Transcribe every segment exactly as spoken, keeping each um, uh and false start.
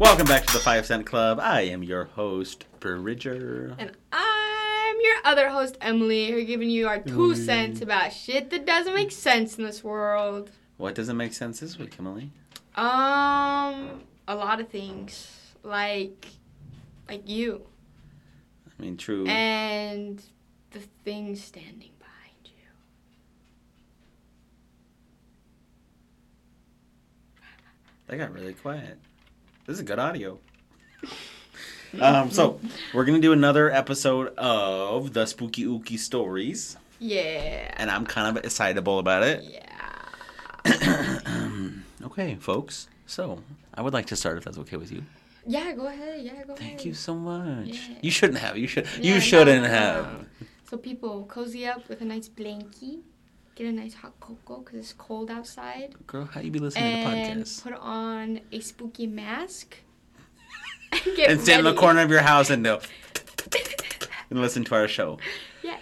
Welcome back to the Five Cent Club. I am your host, Bridger. And I'm your other host, Emily, who are giving you our two cents about shit that doesn't make sense in this world. What doesn't make sense this week, Emily? Um, a lot of things. Like, like you. I mean, true. And the thing standing behind you. That got really quiet. This is good audio. um, so, we're going to do another episode of the Spooky Ookie Stories. Yeah. And I'm kind of excitable about it. Yeah. um, okay, folks. So, I would like to start if that's okay with you. Yeah, go ahead. Yeah, go Thank ahead. Thank you so much. Yeah. You shouldn't have. You, should, yeah, you shouldn't no, have. No. So, people, cozy up with a nice blankie. Get a nice hot cocoa because it's cold outside. Girl, how you be listening and to podcasts? And put on a spooky mask. And, get and stand ready. In the corner of your house and no, and listen to our show. Yeah.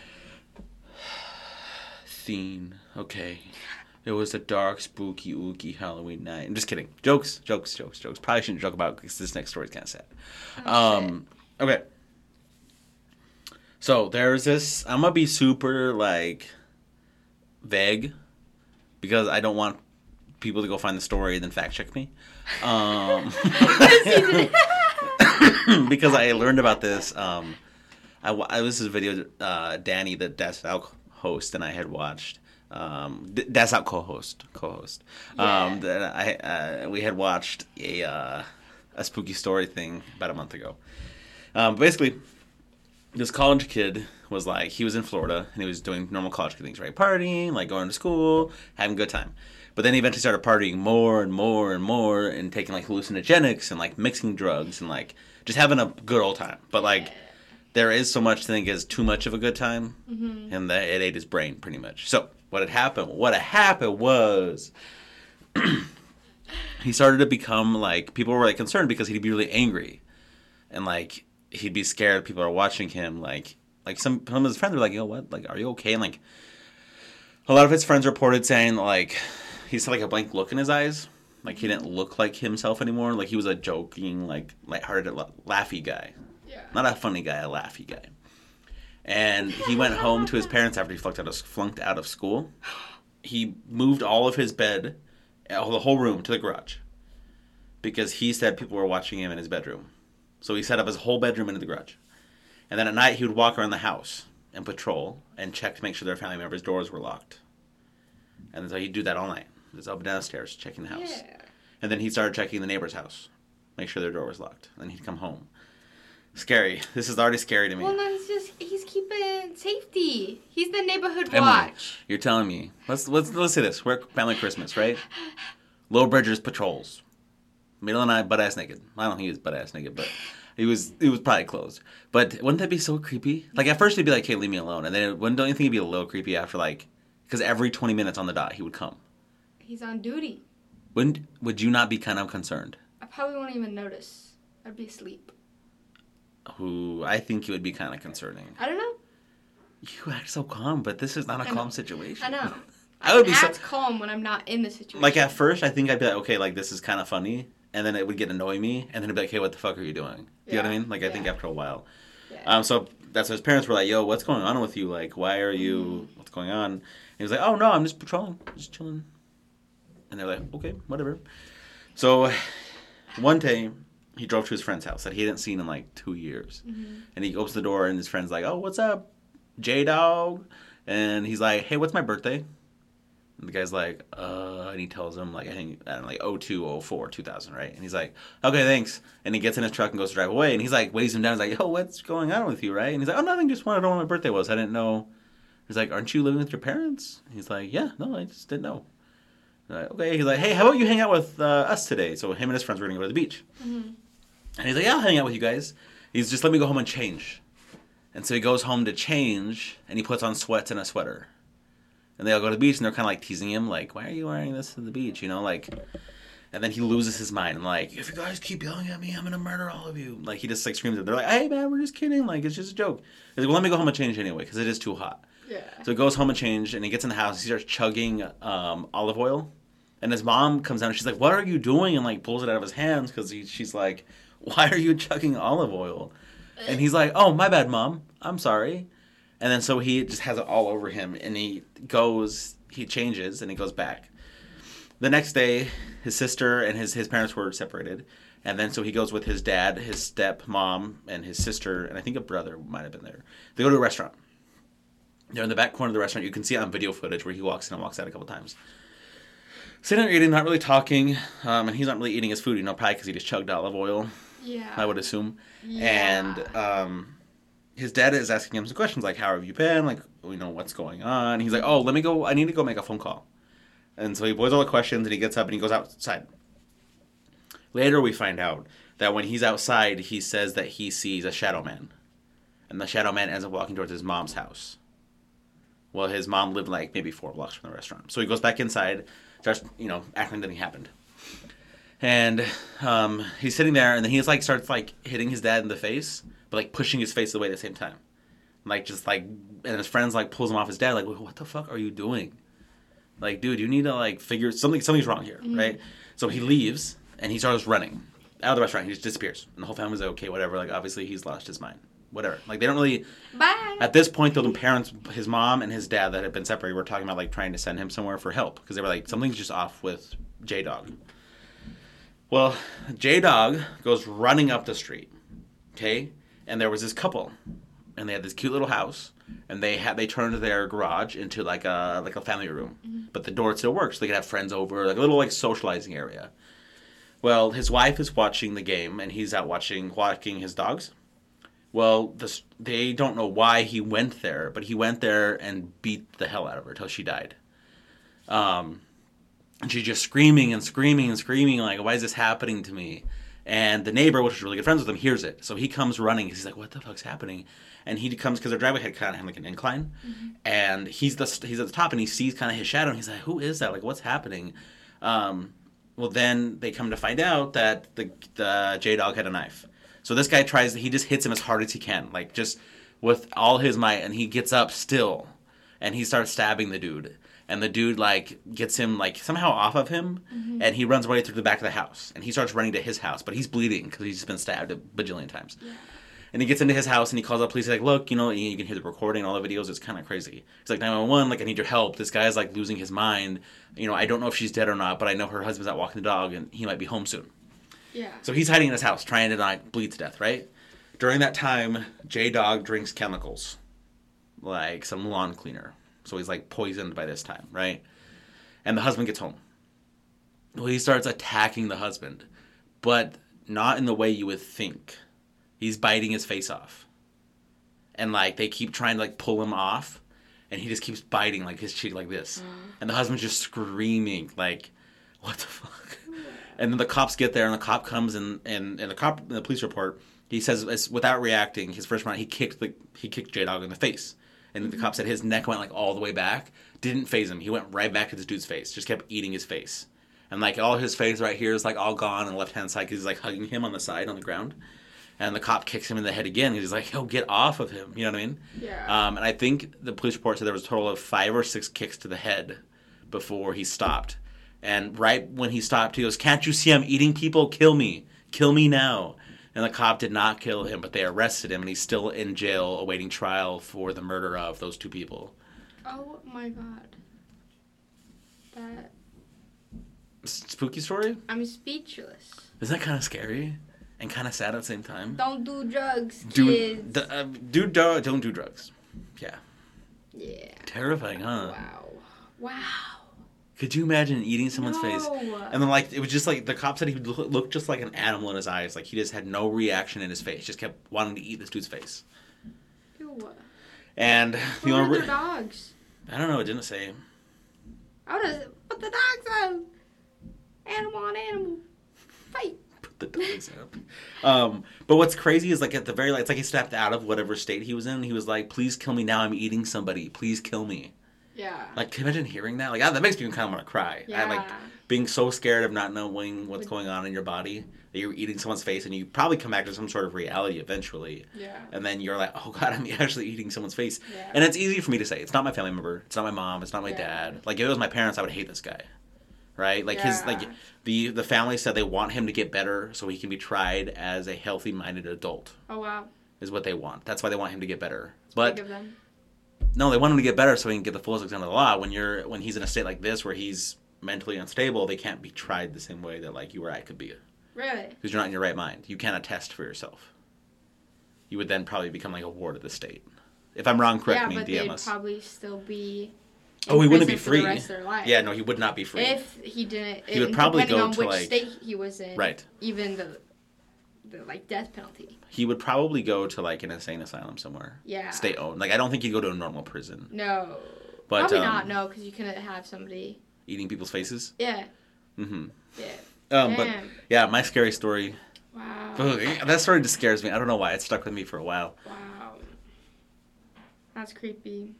Scene. Okay. It was a dark, spooky, ooky Halloween night. I'm just kidding. Jokes, jokes, jokes, jokes. Probably shouldn't joke about it because this next story's kind of sad. Oh, um. Shit. Okay. So there's this. I'm gonna be super like. vague because I don't want people to go find the story and then fact check me um, because I learned about this um, I, I this is a video uh, Danny the Das Out host and I had watched um, Das Out co-host co-host um, yeah. that I uh, we had watched a uh, a spooky story thing about a month ago um, basically this college kid was like, he was in Florida, and he was doing normal college things, right? Partying, like going to school, having a good time. But then he eventually started partying more and more and more and taking like hallucinogenics and like mixing drugs and like just having a good old time. But like there is so much to think is too much of a good time, mm-hmm. and that it ate his brain pretty much. So what had happened, what had happened was he started to become like, people were like concerned because he'd be really angry and like he'd be scared people are watching him like, Like, some, some of his friends were like, yo, what? Like, are you okay? And, like, a lot of his friends reported saying, like, he had, like, a blank look in his eyes. Like, he didn't look like himself anymore. Like, he was a joking, like, lighthearted, laughy guy. Yeah. Not a funny guy, a laughy guy. And he went home to his parents after he flunked out of, flunked out of school. He moved all of his bed, the whole room, to the garage. Because he said people were watching him in his bedroom. So he set up his whole bedroom into the garage. And then at night, he would walk around the house and patrol and check to make sure their family members' doors were locked. And so he'd do that all night. Just up and down the stairs, checking the house. Yeah. And then he started checking the neighbor's house, make sure their door was locked. Then he'd come home. Scary. This is already scary to me. Well, no, he's just, he's keeping safety. He's the neighborhood Emily, watch. You're telling me. Let's, let's, let's say this. We're family Christmas, right? Low Bridger's patrols. Middle and I butt-ass naked. I don't think he was butt-ass naked, but... It was it was probably closed. But wouldn't that be so creepy? Like, at first, he'd be like, hey, leave me alone. And then, wouldn't, don't you think it'd be a little creepy after, like... Because every twenty minutes on the dot, he would come. He's on duty. Wouldn't... Would you not be kind of concerned? I probably won't even notice. I'd be asleep. Ooh, I think it would be kind of concerning. I don't know. You act so calm, but this is not a calm situation. I know. I, I would be act so... calm when I'm not in the situation. Like, at first, I think I'd be like, okay, like, this is kind of funny. And then it would get annoying me, and then it'd be like, hey, what the fuck are you doing? You yeah. know what I mean? Like, I yeah. think after a while. Yeah. Um, so that's what his parents were like, yo, what's going on with you? Like, why are you, what's going on? And he was like, oh, no, I'm just patrolling, just chilling. And they're like, okay, whatever. So one day, he drove to his friend's house that he hadn't seen in, like, two years. Mm-hmm. And he opens the door, and his friend's like, oh, what's up, J-Dog? And he's like, hey, what's my birthday? And the guy's like, uh, and he tells him, like, I think, I don't know, like, oh two, oh four, two thousand, right? And he's like, okay, thanks. And he gets in his truck and goes to drive away. And he's like, waves him down. He's like, yo, what's going on with you, right? And he's like, oh, nothing, just wanted to know when my birthday was. I didn't know. He's like, aren't you living with your parents? And he's like, yeah, no, I just didn't know. And like, okay. He's like, hey, how about you hang out with uh, us today? So him and his friends were going to go to the beach. Mm-hmm. And he's like, yeah, I'll hang out with you guys. He's just, let me go home and change. And so he goes home to change, and he puts on sweats and a sweater. And they all go to the beach, and they're kind of, like, teasing him, like, why are you wearing this to the beach, you know, like, and then he loses his mind, like, if you guys keep yelling at me, I'm going to murder all of you. Like, he just, like, screams at them. They're like, hey, man, we're just kidding, like, it's just a joke. He's like, well, let me go home and change anyway, because it is too hot. Yeah. So he goes home and change, and he gets in the house, he starts chugging um, olive oil And his mom comes down and she's like, what are you doing? And like pulls it out of his hands because she's like, why are you chugging olive oil? And he's like, oh, my bad, Mom. I'm sorry. And then so he just has it all over him, and he goes, he changes, and he goes back. The next day, his sister and his, his parents were separated. And then so he goes with his dad, his stepmom, and his sister, and I think a brother might have been there. They go to a restaurant. They're in the back corner of the restaurant. You can see it on video footage where he walks in and walks out a couple times. Sitting there eating, not really talking, um, and he's not really eating his food, you know, probably because he just chugged olive oil. Yeah. I would assume. Yeah. And um, his dad is asking him some questions, like, how have you been? Like, you know, what's going on? He's like, oh, let me go. I need to go make a phone call. And so he boils all the questions, and he gets up, and he goes outside. Later we find out that when he's outside, he says that he sees a shadow man. And the shadow man ends up walking towards his mom's house. Well, his mom lived, like, maybe four blocks from the restaurant. So he goes back inside, starts, you know, acting that it happened. And um, he's sitting there, and then he's like starts like hitting his dad in the face, but like pushing his face away at the same time, like just like. And his friends like pulls him off his dad, like, what the fuck are you doing? Like, dude, you need to like figure something. Something's wrong here, mm-hmm. right? So he leaves and he starts running out of the restaurant. He just disappears, and the whole family's like, okay, whatever. Like, obviously he's lost his mind, whatever. Like, they don't really. Bye. At this point, though, the parents, his mom and his dad that had been separated, were talking about like trying to send him somewhere for help because they were like, something's just off with J-Dog. Well, J-Dog goes running up the street, okay? And there was this couple, and they had this cute little house, and they had they turned their garage into like a like a family room, mm-hmm. but the door still works. So they could have friends over, like a little like socializing area. Well, his wife is watching the game, and he's out watching walking his dogs. Well, this, they don't know why he went there, but he went there and beat the hell out of her till she died. Um. And she's just screaming and screaming and screaming, like, why is this happening to me? And the neighbor, which is really good friends with him, hears it. So he comes running. He's like, what the fuck's happening? And he comes, because their driveway had kind of like an incline. Mm-hmm. And he's the he's at the top, and he sees kind of his shadow. And he's like, who is that? Like, what's happening? Um, well, then they come to find out that the, the J-Dog had a knife. So this guy tries, he just hits him as hard as he can, like, just with all his might. And he gets up still, and he starts stabbing the dude. And the dude, like, gets him, like, somehow off of him. Mm-hmm. And he runs away through the back of the house. And he starts running to his house. But he's bleeding because he's just been stabbed a bajillion times. Yeah. And he gets into his house, and he calls up police. He's like, look, you know, you can hear the recording, all the videos. It's kind of crazy. He's like, nine one one, like, I need your help. This guy's, like, losing his mind. You know, I don't know if she's dead or not, but I know her husband's out walking the dog, and he might be home soon. Yeah. So he's hiding in his house trying to not bleed to death, right? During that time, J-Dog drinks chemicals, like some lawn cleaner. So he's, like, poisoned by this time, right? And the husband gets home. Well, he starts attacking the husband, but not in the way you would think. He's biting his face off. And, like, they keep trying to, like, pull him off, and he just keeps biting, like, his cheek like this. Mm. And the husband's just screaming, like, what the fuck? Yeah. And then the cops get there, and the cop comes, and, and, and the cop in the police report, he says, without reacting, his first round, he kicked the he kicked J-Dog in the face. And the cop said his neck went, like, all the way back. Didn't phase him. He went right back to this dude's face. Just kept eating his face. And, like, all his face right here is, like, all gone on the left-hand side because he's, like, hugging him on the side on the ground. And the cop kicks him in the head again. He's like, yo, get off of him. You know what I mean? Yeah. Um, and I think the police report said there was a total of five or six kicks to the head before he stopped. And right when he stopped, he goes, can't you see I'm eating people? Kill me. Kill me now. And the cop did not kill him, but they arrested him, and he's still in jail awaiting trial for the murder of those two people. Oh, my God. That... Spooky story? I'm speechless. Isn't that kind of scary? And kind of sad at the same time? Don't do drugs, do, kids. D- uh, do, do, don't do drugs. Yeah. Yeah. Terrifying, huh? Wow. Wow. Could you imagine eating someone's no. face? And then, like, it was just like, the cop said he looked just like an animal in his eyes. Like, he just had no reaction in his face. Just kept wanting to eat this dude's face. Ew. And, you know, were the dogs? I don't know. It didn't say. I would have put the dogs on. Animal on animal. Fight. Put the dogs up. Um, but what's crazy is, like, at the very, like, it's like he snapped out of whatever state he was in. And he was like, please kill me now. I'm eating somebody. Please kill me. Yeah. Like, can you imagine hearing that? Like, I, that makes me kind of want to cry. Yeah. I, like, being so scared of not knowing what's going on in your body that you're eating someone's face, and you probably come back to some sort of reality eventually. Yeah. And then you're like, oh, God, I'm actually eating someone's face. Yeah. And it's easy for me to say. It's not my family member. It's not my mom. It's not my yeah. dad. Like, if it was my parents, I would hate this guy. right? Like yeah. his like the the family said they want him to get better so he can be tried as a healthy-minded adult. Oh wow. Is what they want. That's why they want him to get better. That's but big of them. No, they want him to get better so he can get the fullest extent of the law. When you're when he's in a state like this where he's mentally unstable, they can't be tried the same way that like you or I could be. Really? Because you're not in your right mind. You can't attest for yourself. You would then probably become like a ward of the state. If I'm wrong, correct yeah, me. Yeah, but they'd us. Probably still be. Oh, he wouldn't be free. For the rest of their life. Yeah, no, he would not be free. If he didn't, he would probably go on to which like state he was in. Right. Even the, the like death penalty. He would probably go to like an insane asylum somewhere. Yeah. State owned. Like I don't think he'd go to a normal prison. No. But, probably um, not. No, because you couldn't have somebody eating people's faces. Yeah. Mm-hmm. Yeah. Um, but yeah, my scary story. Wow. That story just scares me. I don't know why. It stuck with me for a while. Wow. That's creepy.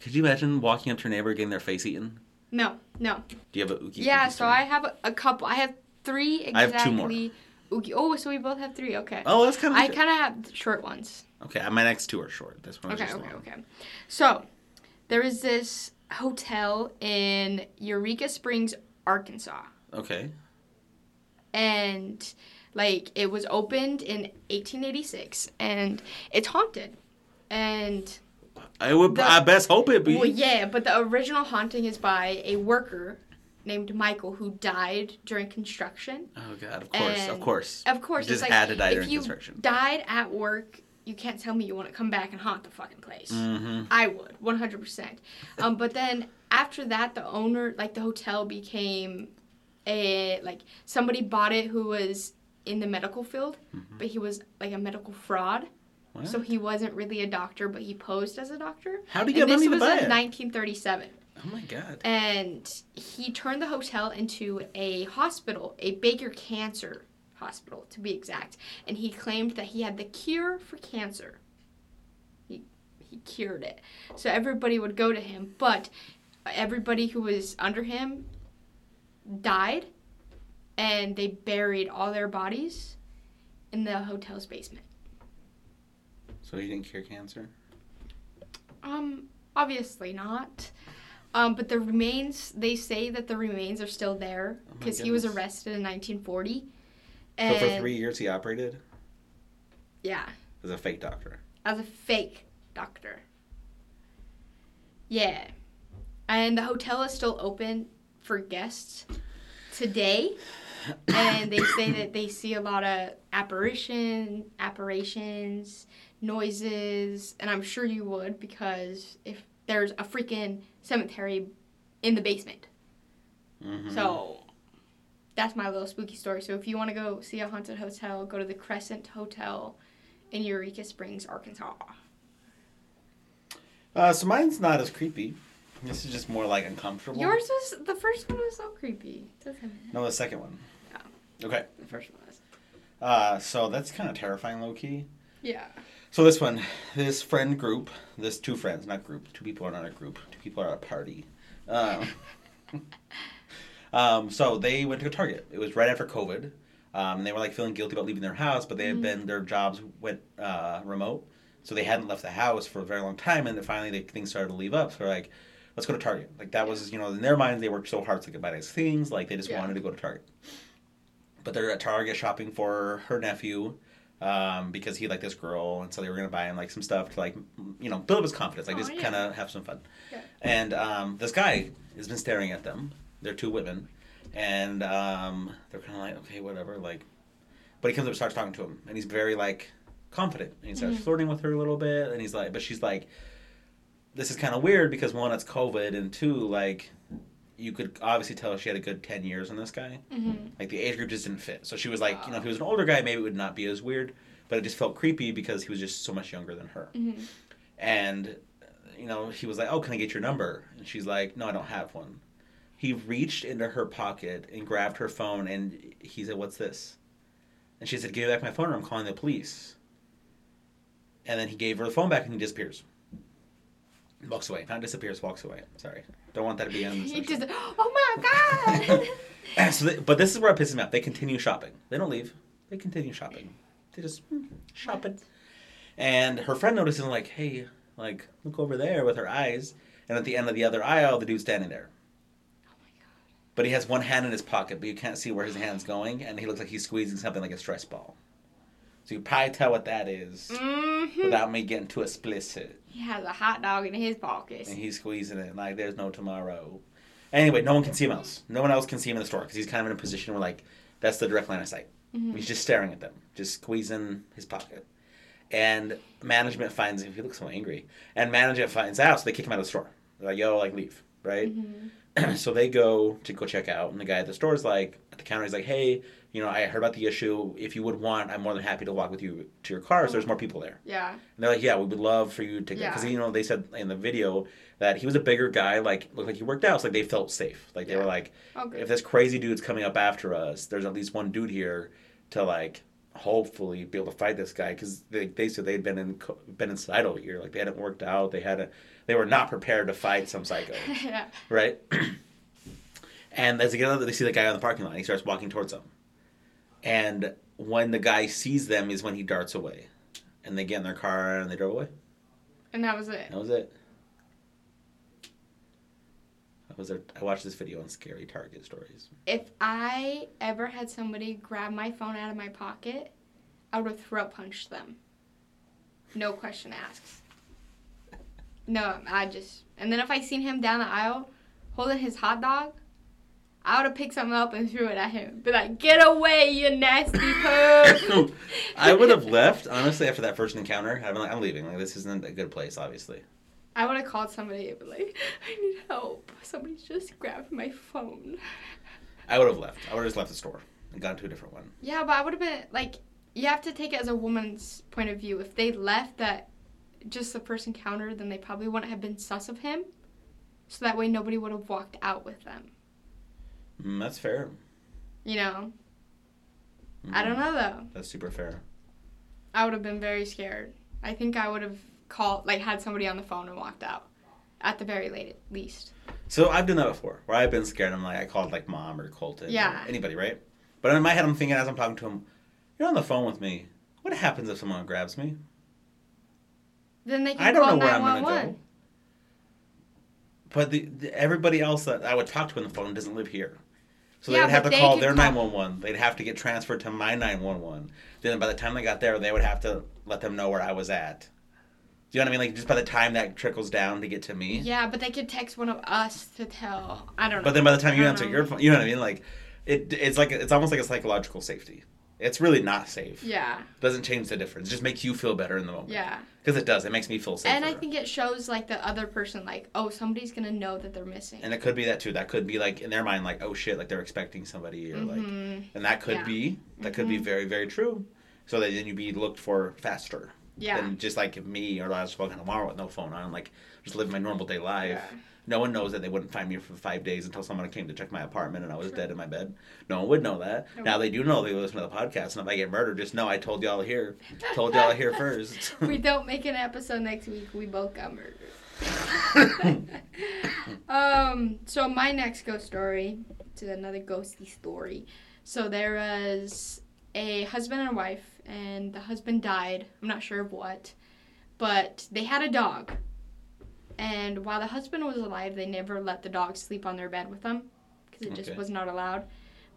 Could you imagine walking up to your neighbor getting their face eaten? No, no. Do you have a ookie? Yeah, ookie so story? I have a, a couple. I have three exactly. I have two more. Ookie. Oh, so we both have three. Okay. Oh, that's kind of. I kind of have short ones. Okay, my next two are short. This one. Okay, is just okay, long. Okay. So there is this hotel in Eureka Springs, Arkansas. Okay. And like it was opened in eighteen eighty-six, and it's haunted, and. I would. The, I best hope it be. Well, yeah, but the original haunting is by a worker named Michael who died during construction. Oh God! Of course, and of course, of course. You just it's had like, to die during construction. If you died at work, you can't tell me you want to come back and haunt the fucking place. Mm-hmm. I would, one hundred percent. Um, but then after that, the owner, like the hotel, became a like somebody bought it who was in the medical field, mm-hmm. but he was like a medical fraud. What? So he wasn't really a doctor, but he posed as a doctor. How did he get money to buy it? And this was in nineteen thirty-seven. Oh, my God. And he turned the hotel into a hospital, a Baker Cancer Hospital, to be exact. And he claimed that he had the cure for cancer. He, he cured it. So everybody would go to him, but everybody who was under him died, and they buried all their bodies in the hotel's basement. So he didn't cure cancer? Um, obviously not. Um, but the remains, they say that the remains are still there because oh he was arrested in nineteen forty. And so for three years he operated? Yeah. As a fake doctor? As a fake doctor. Yeah. And the hotel is still open for guests today. And they say that they see a lot of apparition, apparitions... noises, and I'm sure you would because if there's a freaking cemetery in the basement. Mm-hmm. So that's my little spooky story. So if you want to go see a haunted hotel, go to the Crescent Hotel in Eureka Springs, Arkansas. Uh, so mine's not as creepy. This is just more like uncomfortable. Yours was, the first one was so creepy. No, the second one. Yeah. Okay. The first one was. Uh, so that's kind of terrifying low key. Yeah. So this one, this friend group, this two friends, not group, two people are not a group, two people are at a party. Um, um, so they went to Target. It was right after COVID. Um, and they were like feeling guilty about leaving their house, but they had mm-hmm. been, their jobs went uh, remote. So they hadn't left the house for a very long time. And then finally they, things started to leave up. So they're like, let's go to Target. Like that was, you know, in their minds, they worked so hard to get buy these things. Like they just yeah. wanted to go to Target. But they're at Target shopping for her nephew. Um, because he liked this girl, and so they were going to buy him, like, some stuff to, like, you know, build up his confidence. Like, oh, just yeah. kind of have some fun. Yeah. And um, this guy has been staring at them. They're two women. And um, they're kind of like, okay, whatever, like... But he comes up and starts talking to him, and he's very, like, confident. And he starts mm-hmm. flirting with her a little bit, and he's like... But she's like, this is kind of weird because, one, it's COVID, and two, like... You could obviously tell she had a good ten years on this guy. Mm-hmm. Like, the age group just didn't fit. So she was like, wow. you know, if he was an older guy, maybe it would not be as weird. But it just felt creepy because he was just so much younger than her. Mm-hmm. And, you know, he was like, oh, can I get your number? And she's like, no, I don't have one. He reached into her pocket and grabbed her phone, and he said, what's this? And she said, give me back my phone or I'm calling the police. And then he gave her the phone back, and he disappears. Walks away. Not disappears, walks away. Sorry. Don't want that to be on the just, oh, my God. so they, but this is where it pisses me off. They continue shopping. They don't leave. They continue shopping. They just mm, shop it. And her friend notices, like, hey, like, look over there with her eyes. And at the end of the other aisle, the dude's standing there. Oh, my God. But he has one hand in his pocket, but you can't see where his hand's going, and he looks like he's squeezing something like a stress ball. So you probably tell what that is mm-hmm. without me getting too explicit. He has a hot dog in his pocket. And he's squeezing it like there's no tomorrow. Anyway, no one can see him else. No one else can see him in the store because he's kind of in a position where, like, that's the direct line of sight. Mm-hmm. He's just staring at them, just squeezing his pocket. And management finds him. He looks so angry. And management finds out, so they kick him out of the store. They're like, yo, like, leave, right? Mm-hmm. So they go to go check out, and the guy at the store is like, at the counter, he's like, hey, you know, I heard about the issue. If you would want, I'm more than happy to walk with you to your car. So there's more people there. Yeah. And they're like, yeah, we would love for you to take yeah. Because, you know, they said in the video that he was a bigger guy, like, looked like he worked out. So, like, they felt safe. Like, they yeah. were like, oh, if this crazy dude's coming up after us, there's at least one dude here to, like, hopefully be able to fight this guy. Because they, they said they'd been in been inside all year. Like, they hadn't worked out. They hadn't. They were not prepared to fight some psycho, yeah. right? And as they get out, they see the guy on the parking lot. He starts walking towards them. And when the guy sees them is when he darts away. And they get in their car and they drove away. And that was it. That was it. That was their, I watched this video on scary Target stories. If I ever had somebody grab my phone out of my pocket, I would have throat punched them. No question asked. No, I just... And then if I seen him down the aisle holding his hot dog, I would have picked something up and threw it at him. Be like, get away, you nasty poo. I would have left, honestly, after that first encounter. I'm like, I'm leaving. Like, this isn't a good place, obviously. I would have called somebody and be like, I need help. Somebody's just grabbed my phone. I would have left. I would have just left the store and gone to a different one. Yeah, but I would have been... Like, you have to take it as a woman's point of view. If they left that... just the first encounter, then they probably wouldn't have been sus of him. So that way nobody would have walked out with them. Mm, that's fair. You know? Mm, I don't know, though. That's super fair. I would have been very scared. I think I would have called, like, had somebody on the phone and walked out. At the very late, least. So I've done that before, where I've been scared. I'm like, I called, like, Mom or Colton. Yeah. Or anybody, right? But in my head, I'm thinking as I'm talking to him, you're on the phone with me. What happens if someone grabs me? Then they can I don't know where I'm going to go. But the, the, everybody else that I would talk to on the phone doesn't live here. So yeah, they'd have to they call their call... nine one one. They'd have to get transferred to my nine one one. Then by the time they got there, they would have to let them know where I was at. Do you know what I mean? Like, just by the time that trickles down to get to me. Yeah, but they could text one of us to tell. I don't know. But then by the time you answer know. your phone, you know what I mean? Like, it, it's like it's almost like a psychological safety. It's really not safe. Yeah. It doesn't change the difference. It just makes you feel better in the moment. Yeah. Because it does. It makes me feel safer. And I think it shows, like, the other person, like, oh, somebody's going to know that they're missing. And it could be that, too. That could be, like, in their mind, like, oh, shit, like, they're expecting somebody. Or, mm-hmm. like, and that could yeah. be, that mm-hmm. could be very, very true. So that then you'd be looked for faster. Yeah. Than just, like, me or last fucking tomorrow with no phone on. Like, just live my normal day life. Yeah. No one knows that they wouldn't find me for five days until someone came to check my apartment and I was sure. dead in my bed. No one would know that. No. Now they do know. They listen to the podcast. And if I get murdered, just know I told y'all here. Told y'all here first. We don't make an episode next week. We both got murdered. um. So my next ghost story, to another ghosty story. So there was a husband and wife, and the husband died. I'm not sure of what, but they had a dog. And while the husband was alive, they never let the dog sleep on their bed with them because it okay. just was not allowed.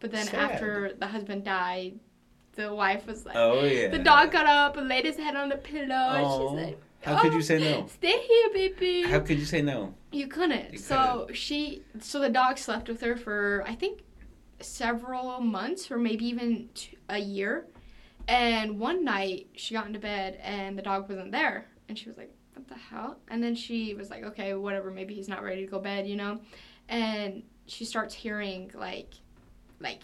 But then Sad. after the husband died, the wife was like, oh, yeah. the dog got up and laid his head on the pillow. Aww. And she's like, oh, how could you say no? Stay here, baby. How could you say no? You couldn't. You so couldn't. she, so the dog slept with her for, I think, several months or maybe even two, a year. And one night she got into bed and the dog wasn't there. And she was like, what the hell? And then she was like, okay, whatever, maybe he's not ready to go to bed, you know? And she starts hearing like like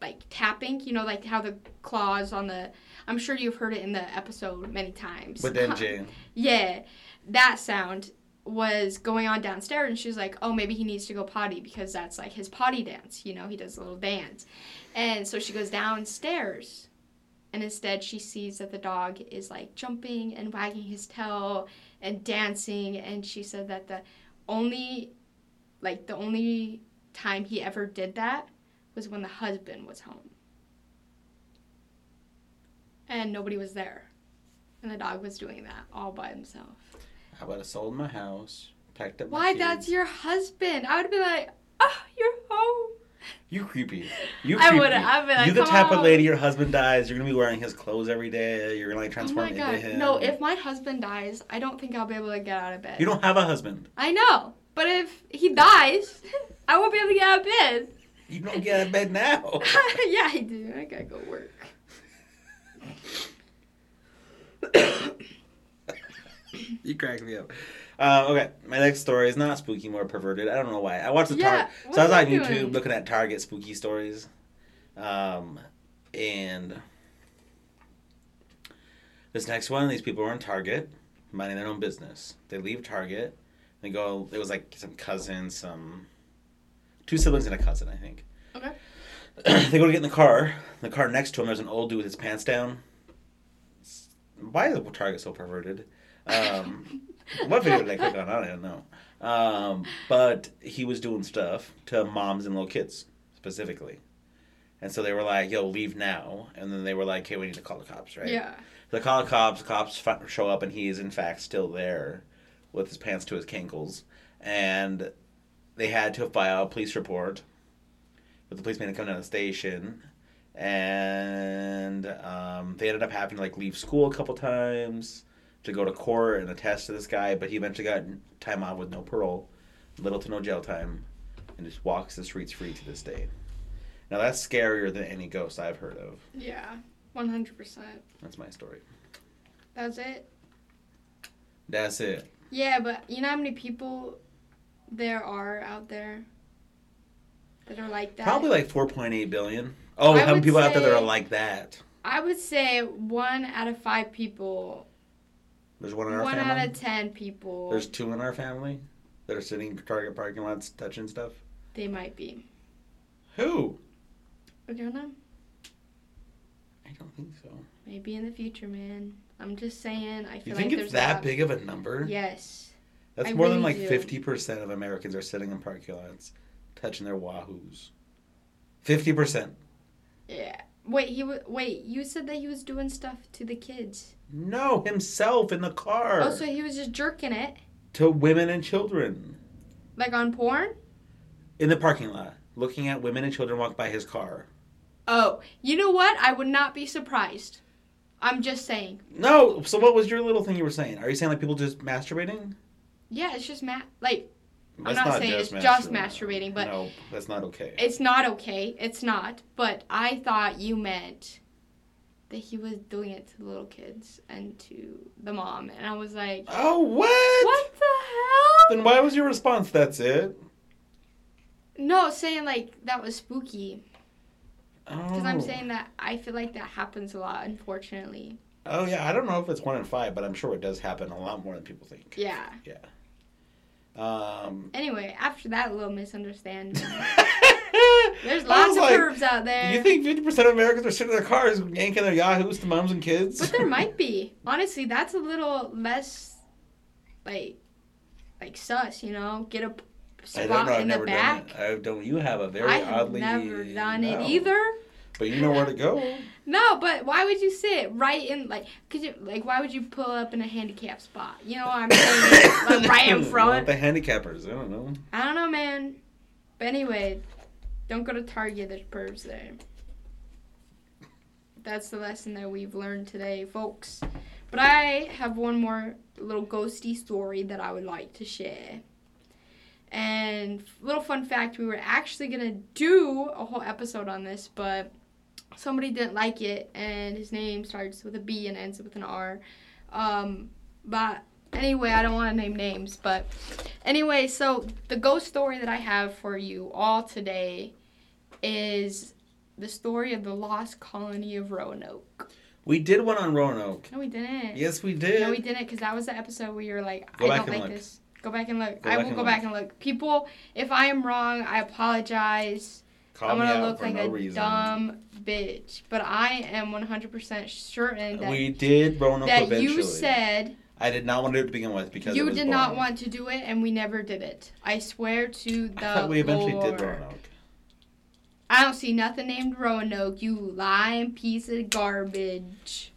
like tapping, you know, like how the claws on the, I'm sure you've heard it in the episode many times. With M J. Yeah. That sound was going on downstairs, and she was like, oh, maybe he needs to go potty because that's like his potty dance, you know, he does a little dance. And so she goes downstairs. And instead, she sees that the dog is, like, jumping and wagging his tail and dancing. And she said that the only, like, the only time he ever did that was when the husband was home. And nobody was there. And the dog was doing that all by himself. I would have sold my house, packed up my Why, kids. That's your husband. I would have been like, oh, you're home. You creepy. You creepy. I would have been like, you're the type of lady, your husband dies, you're going to be wearing his clothes every day. You're going to like transform into him. Oh my God. No, if my husband dies, I don't think I'll be able to get out of bed. You don't have a husband. I know. But if he dies, I won't be able to get out of bed. You don't get out of bed now. Yeah, I do. I got to go work. You crack me up. Uh, okay, my next story is not spooky, more perverted. I don't know why. I watched the yeah, Target. So I was on YouTube doing? looking at Target spooky stories. Um, and this next one, these people were in Target, minding their own business. They leave Target. They go, it was like some cousins, some, two siblings and a cousin, I think. Okay. They go to get in the car. The car next to him, there's an old dude with his pants down. Why is the Target so perverted? Um, what video did I click on? I don't even know. Um, but he was doing stuff to moms and little kids, specifically. And so they were like, yo, leave now. And then they were like, hey, we need to call the cops, right? Yeah. So they call the cops. Cops f- show up, and he is, in fact, still there with his pants to his cankles. And they had to file a police report with the policeman coming down to the station. And um, they ended up having to, like, leave school a couple times to go to court and attest to this guy, but he eventually got time off with no parole, little to no jail time, and just walks the streets free to this day. Now, that's scarier than any ghost I've heard of. Yeah, one hundred percent. That's my story. That's it? That's it. Yeah, but you know how many people there are out there that are like that? Probably like four point eight billion. Oh, how many people out there that are like that? I would say one out of five people... There's one in our one family. One out of ten people. There's two in our family that are sitting in Target parking lots touching stuff. They might be. Who? I don't know. I don't think so. Maybe in the future, man. I'm just saying. I feel you like think it's that big of a number? Yes. That's I more really than like fifty percent of Americans are sitting in parking lots touching their wahoos. Fifty percent. Yeah. Wait, he w- wait, you said that he was doing stuff to the kids. No, himself in the car. Oh, so he was just jerking it. To women and children. Like on porn? In the parking lot, looking at women and children walk by his car. Oh, you know what? I would not be surprised. I'm just saying. No, so what was your little thing you were saying? Are you saying like people just masturbating? Yeah, it's just, ma- like, that's I'm not, not saying just it's just masturbating, but... No, that's not okay. It's not okay. It's not. But I thought you meant that he was doing it to the little kids and to the mom. And I was like... Oh, what? What the hell? Then why was your response, that's it? No, saying, like, that was spooky. Oh. Because I'm saying that I feel like that happens a lot, unfortunately. Oh, yeah. I don't know if it's one in five, but I'm sure it does happen a lot more than people think. Yeah. Yeah. Um, anyway, after that little misunderstanding, there's lots like, of pervs out there. You think fifty percent of Americans are sitting in their cars yanking their yahoos to moms and kids? But there might be. Honestly, that's a little less, like, like sus, you know? Get a spot I don't know, in I've the never back. Done it. I don't, you have a very I have oddly... I've never done no. it either. But you know where to go. No, but why would you sit right in, like, could you, like, why would you pull up in a handicap spot? You know what I'm saying? Like, right in front. The handicappers, I don't know. I don't know, man. But anyway, don't go to Target, there's pervs there. That's the lesson that we've learned today, folks. But I have one more little ghosty story that I would like to share. And little fun fact, we were actually going to do a whole episode on this, but... somebody didn't like it, and his name starts with a B and ends with an R. Um, but anyway, I don't want to name names. But anyway, so the ghost story that I have for you all today is the story of the lost colony of Roanoke. We did one on Roanoke. No, we didn't. Yes, we did. No, we didn't, because that was the episode where you were like, go I don't like look. this. Go back and look. Go I will go look. back and look. People, if I am wrong, I apologize. Call I'm going to look like no a reason. dumb... bitch, but I am one hundred percent certain that we did Roanoke that eventually. You said I did not want to do it to begin with because you did boring. Not want to do it, and we never did it. I swear to the I thought we eventually Lord. did Roanoke. I don't see nothing named Roanoke. You lying piece of garbage.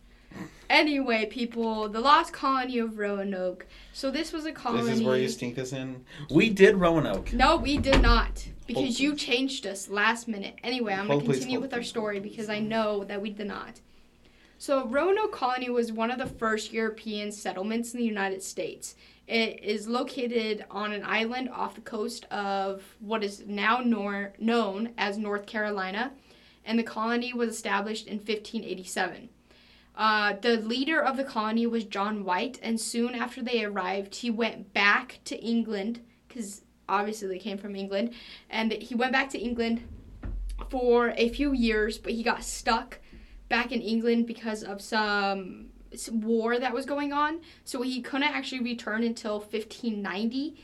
Anyway, people, the lost colony of Roanoke. So this was a colony. This is where you stink us in? We did Roanoke. No, we did not. Because hold you changed us last minute. Anyway, I'm going to continue with our story because I know that we did not. So Roanoke Colony was one of the first European settlements in the United States. It is located on an island off the coast of what is now nor- known as North Carolina, and the colony was established in fifteen eighty-seven. Uh, the leader of the colony was John White, and soon after they arrived, he went back to England, because obviously they came from England, and he went back to England for a few years, but he got stuck back in England because of some war that was going on, so he couldn't actually return until fifteen ninety.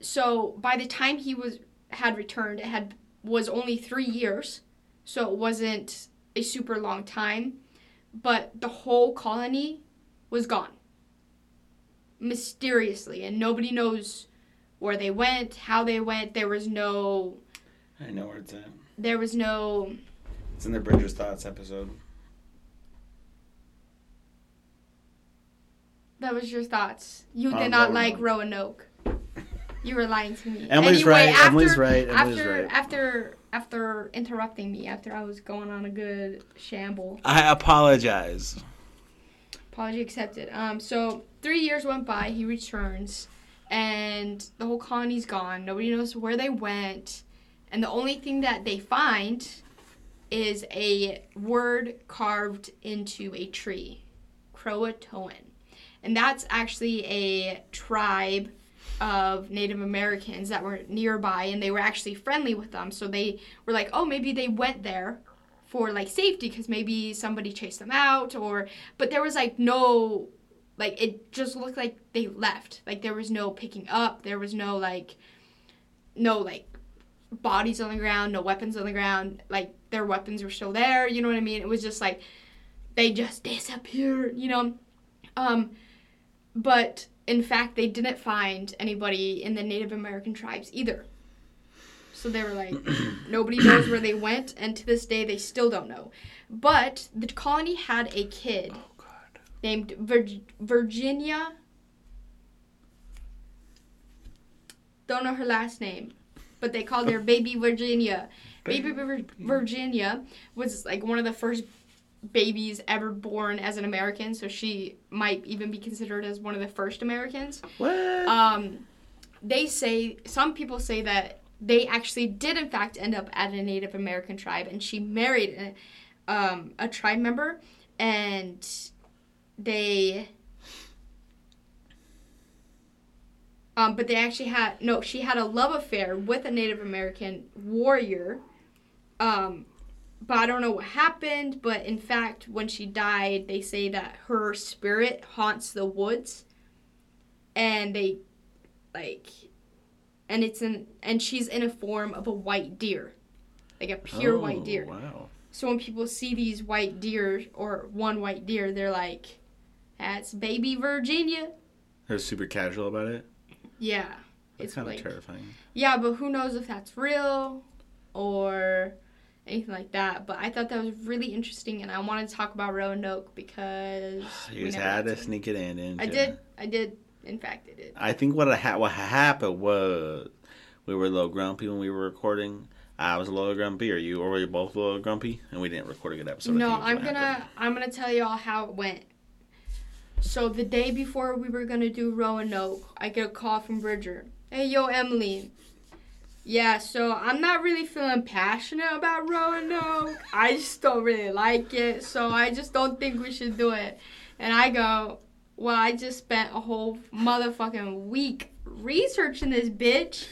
So by the time he was had returned, it had was only three years, so it wasn't a super long time, but the whole colony was gone mysteriously, and nobody knows where they went, how they went. There was no I know where it's at. There was no It's in the Bridger's Thoughts episode. That was your thoughts. You did um, not Roanoke. like Roanoke. You were lying to me. Emily's anyway, right. After, Emily's right. Emily's after, right. After after interrupting me, after I was going on a good shamble. I apologize. Apology accepted. Um. So three years went by. He returns, and the whole colony's gone. Nobody knows where they went, and the only thing that they find is a word carved into a tree, Croatoan. And that's actually a tribe of Native Americans that were nearby, and they were actually friendly with them. So they were like, oh, maybe they went there for, like, safety because maybe somebody chased them out. or. But there was, like, no, like, it just looked like they left. Like, there was no picking up. There was no, like, no, like, bodies on the ground, no weapons on the ground. Like, their weapons were still there. You know what I mean? It was just, like, they just disappeared, you know? Um... But, in fact, they didn't find anybody in the Native American tribes either. So they were like, nobody knows where they went, and to this day, they still don't know. But the colony had a kid oh, God. named Vir- Virginia. Don't know her last name, but they called her Baby Virginia. Baby Vir- Virginia was, like, one of the first babies ever born as an American, so she might even be considered as one of the first Americans. What? Um, they say, some people say that they actually did in fact end up at a Native American tribe, and she married a, um, a tribe member, and they, um, but they actually had, no, she had a love affair with a Native American warrior, um, but I don't know what happened, but in fact, when she died, they say that her spirit haunts the woods, and they, like, and it's in, and she's in a form of a white deer, like a pure oh, white deer. Wow. So when people see these white deer, or one white deer, they're like, that's Baby Virginia. They're super casual about it? Yeah. That's it's kind of like, terrifying. Yeah, but who knows if that's real, or anything like that. But I thought that was really interesting, and I wanted to talk about Roanoke because you just had to sneak it in, didn't you? I did. I did. In fact, I did. I think what I ha- what happened was we were a little grumpy when we were recording. I was a little grumpy, or you, or we were both a little grumpy, and we didn't record a good episode. No, I'm gonna I'm gonna tell y'all how it went. So the day before we were gonna do Roanoke, I get a call from Bridger. Hey, yo, Emily. Yeah, so I'm not really feeling passionate about Roanoke. I just don't really like it, so I just don't think we should do it. And I go, well, I just spent a whole motherfucking week researching this bitch.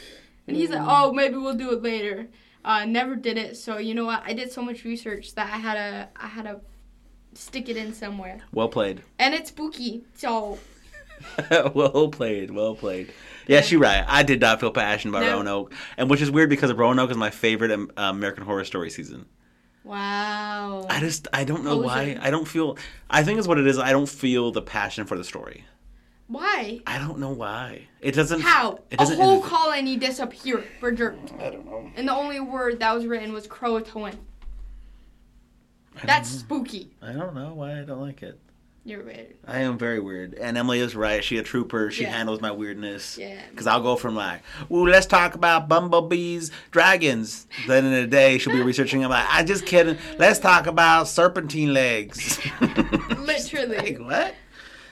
And he's like, oh, maybe we'll do it later. Uh, never did it, so you know what? I did so much research that I had to I had to stick it in somewhere. Well played. And it's spooky, so... well played, well played. Yeah, she's right. I did not feel passionate about no. Roanoke, and which is weird because Roanoke is my favorite um, American Horror Story season. Wow. I just, I don't know why. It? I don't feel, I think it's what it is. I don't feel the passion for the story. Why? I don't know why. It doesn't. How? It doesn't, a whole colony disappeared, Bridger. I don't know. And the only word that was written was Croatoan. That's spooky. I don't know why I don't like it. You're weird. I am very weird. And Emily is right. She a trooper. She yeah. handles my weirdness. Yeah. Because I'll go from like, ooh, let's talk about bumblebees, dragons. Then in the day, she'll be researching. I'm like, I just kidding. Let's talk about serpentine legs. Literally. Like, what?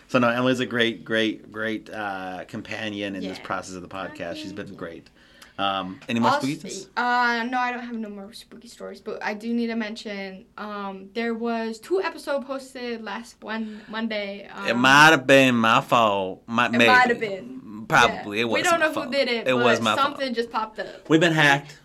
So, no, Emily's a great, great, great uh, companion in yeah. this process of the podcast. She's been great. Um, any more also, spooky Uh No, I don't have no more spooky stories, but I do need to mention um, there was two episodes posted last one Monday. Um, it might have been my fault. My, it might have been. Probably. Yeah. It was We don't know fault. who did it, it but was my something fault. just popped up. We've been hacked,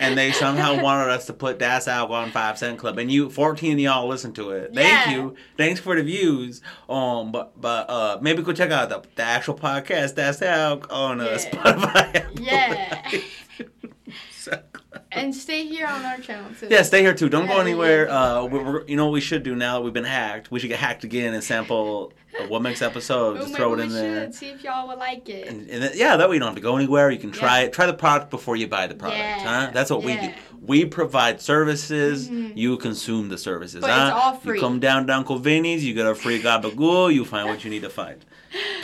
and they somehow wanted us to put Das Algo on Five Cent Club, and you, fourteen of y'all listened to it. Thank yeah. you. Thanks for the views. Um, But but uh, maybe go check out the, the actual podcast, Das Algo, on uh, yeah. Spotify. Apple. Yeah. So and stay here on our channel, too. Yeah, stay here, too. Don't yeah, go anywhere. Yeah, uh, we're, we're, you know what we should do now that we've been hacked? We should get hacked again and sample a Womix episode. Just throw it in there. Should. See if y'all would like it. And, and then, yeah, that way you don't have to go anywhere. You can try yeah. it. Try the product before you buy the product. Yeah. Huh? That's what yeah. we do. We provide services. Mm-hmm. You consume the services. But huh? it's all free. You come down to Uncle Vinny's. You get a free gabagool. You find what you need to find.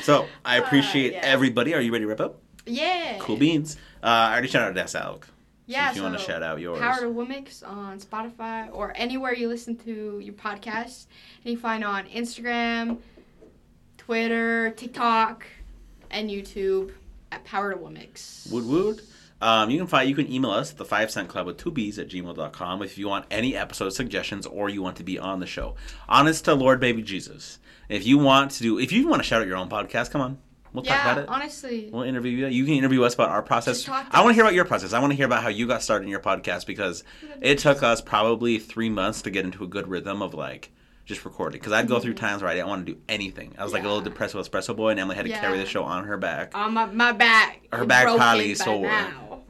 So I appreciate uh, yeah. everybody. Are you ready to wrap up? Yeah. Cool beans. Uh, I already shouted out Das Algo. Yeah, if you so want to shout out yours. Power to Womix on Spotify or anywhere you listen to your podcasts. And you find on Instagram, Twitter, TikTok, and YouTube at Power to Womix. Wood wood. Um, you can find you can email us the Five Cent Club with two B's at gmail dot com if you want any episode suggestions or you want to be on the show. Honest to Lord Baby Jesus. If you want to do, if you want to shout out your own podcast, come on. We'll yeah, talk about it. honestly. We'll interview you. You can interview us about our process. I want to hear about your process. I want to hear about how you got started in your podcast because it took us probably three months to get into a good rhythm of like just recording. Because I'd go through times where I didn't want to do anything. I was yeah. like a little depressed with Espresso Boy, and Emily had to yeah. carry the show on her back. On my, my back. Her back probably sore. Now.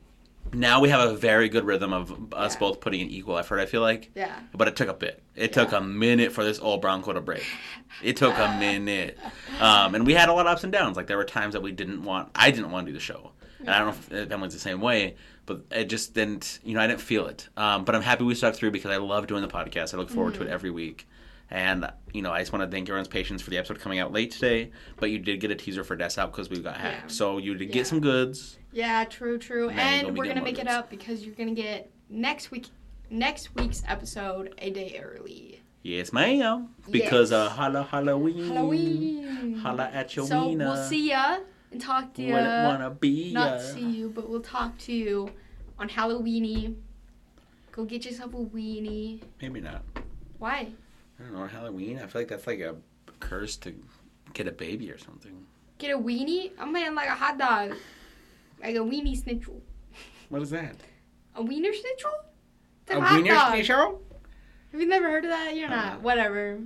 now we have a very good rhythm of us yeah. both putting in equal effort, I feel like. Yeah. But it took a bit. It yeah. took a minute for this old Bronco to break. It took a minute. Um, and we had a lot of ups and downs. Like, there were times that we didn't want, I didn't want to do the show. And yeah. I don't know if Emily's the same way, but it just didn't, you know, I didn't feel it. Um, but I'm happy we stuck through because I love doing the podcast. I look forward mm-hmm. to it every week. And, you know, I just want to thank everyone's patience for the episode coming out late today. But you did get a teaser for Dats Out because we got hacked. Yeah. So you did yeah. get some goods. Yeah, true, true. And, and we're going to make goods. it up because you're going to get next week, next week's episode a day early. Yes, ma'am. Because yes. uh, holla Halloween. Halloween. Holla at your so wiener. So we'll see ya and talk to ya. Wouldn't wanna be Not ya. see you, but we'll talk to you on Halloweeny. Go get yourself a weenie. Maybe not. Why? I don't know. Halloween. I feel like that's like a curse to get a baby or something. Get a weenie? I'm man like a hot dog, like a weenie snitchel. What is that? A wiener snitchel? It's a, a wiener dog. snitchel? Have you never heard of that? You're not. Uh, Whatever.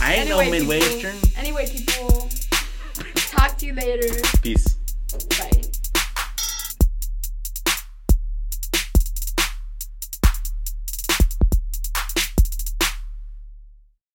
I ain't anyway, no Midwestern. People, anyway, people, talk to you later. Peace. Bye.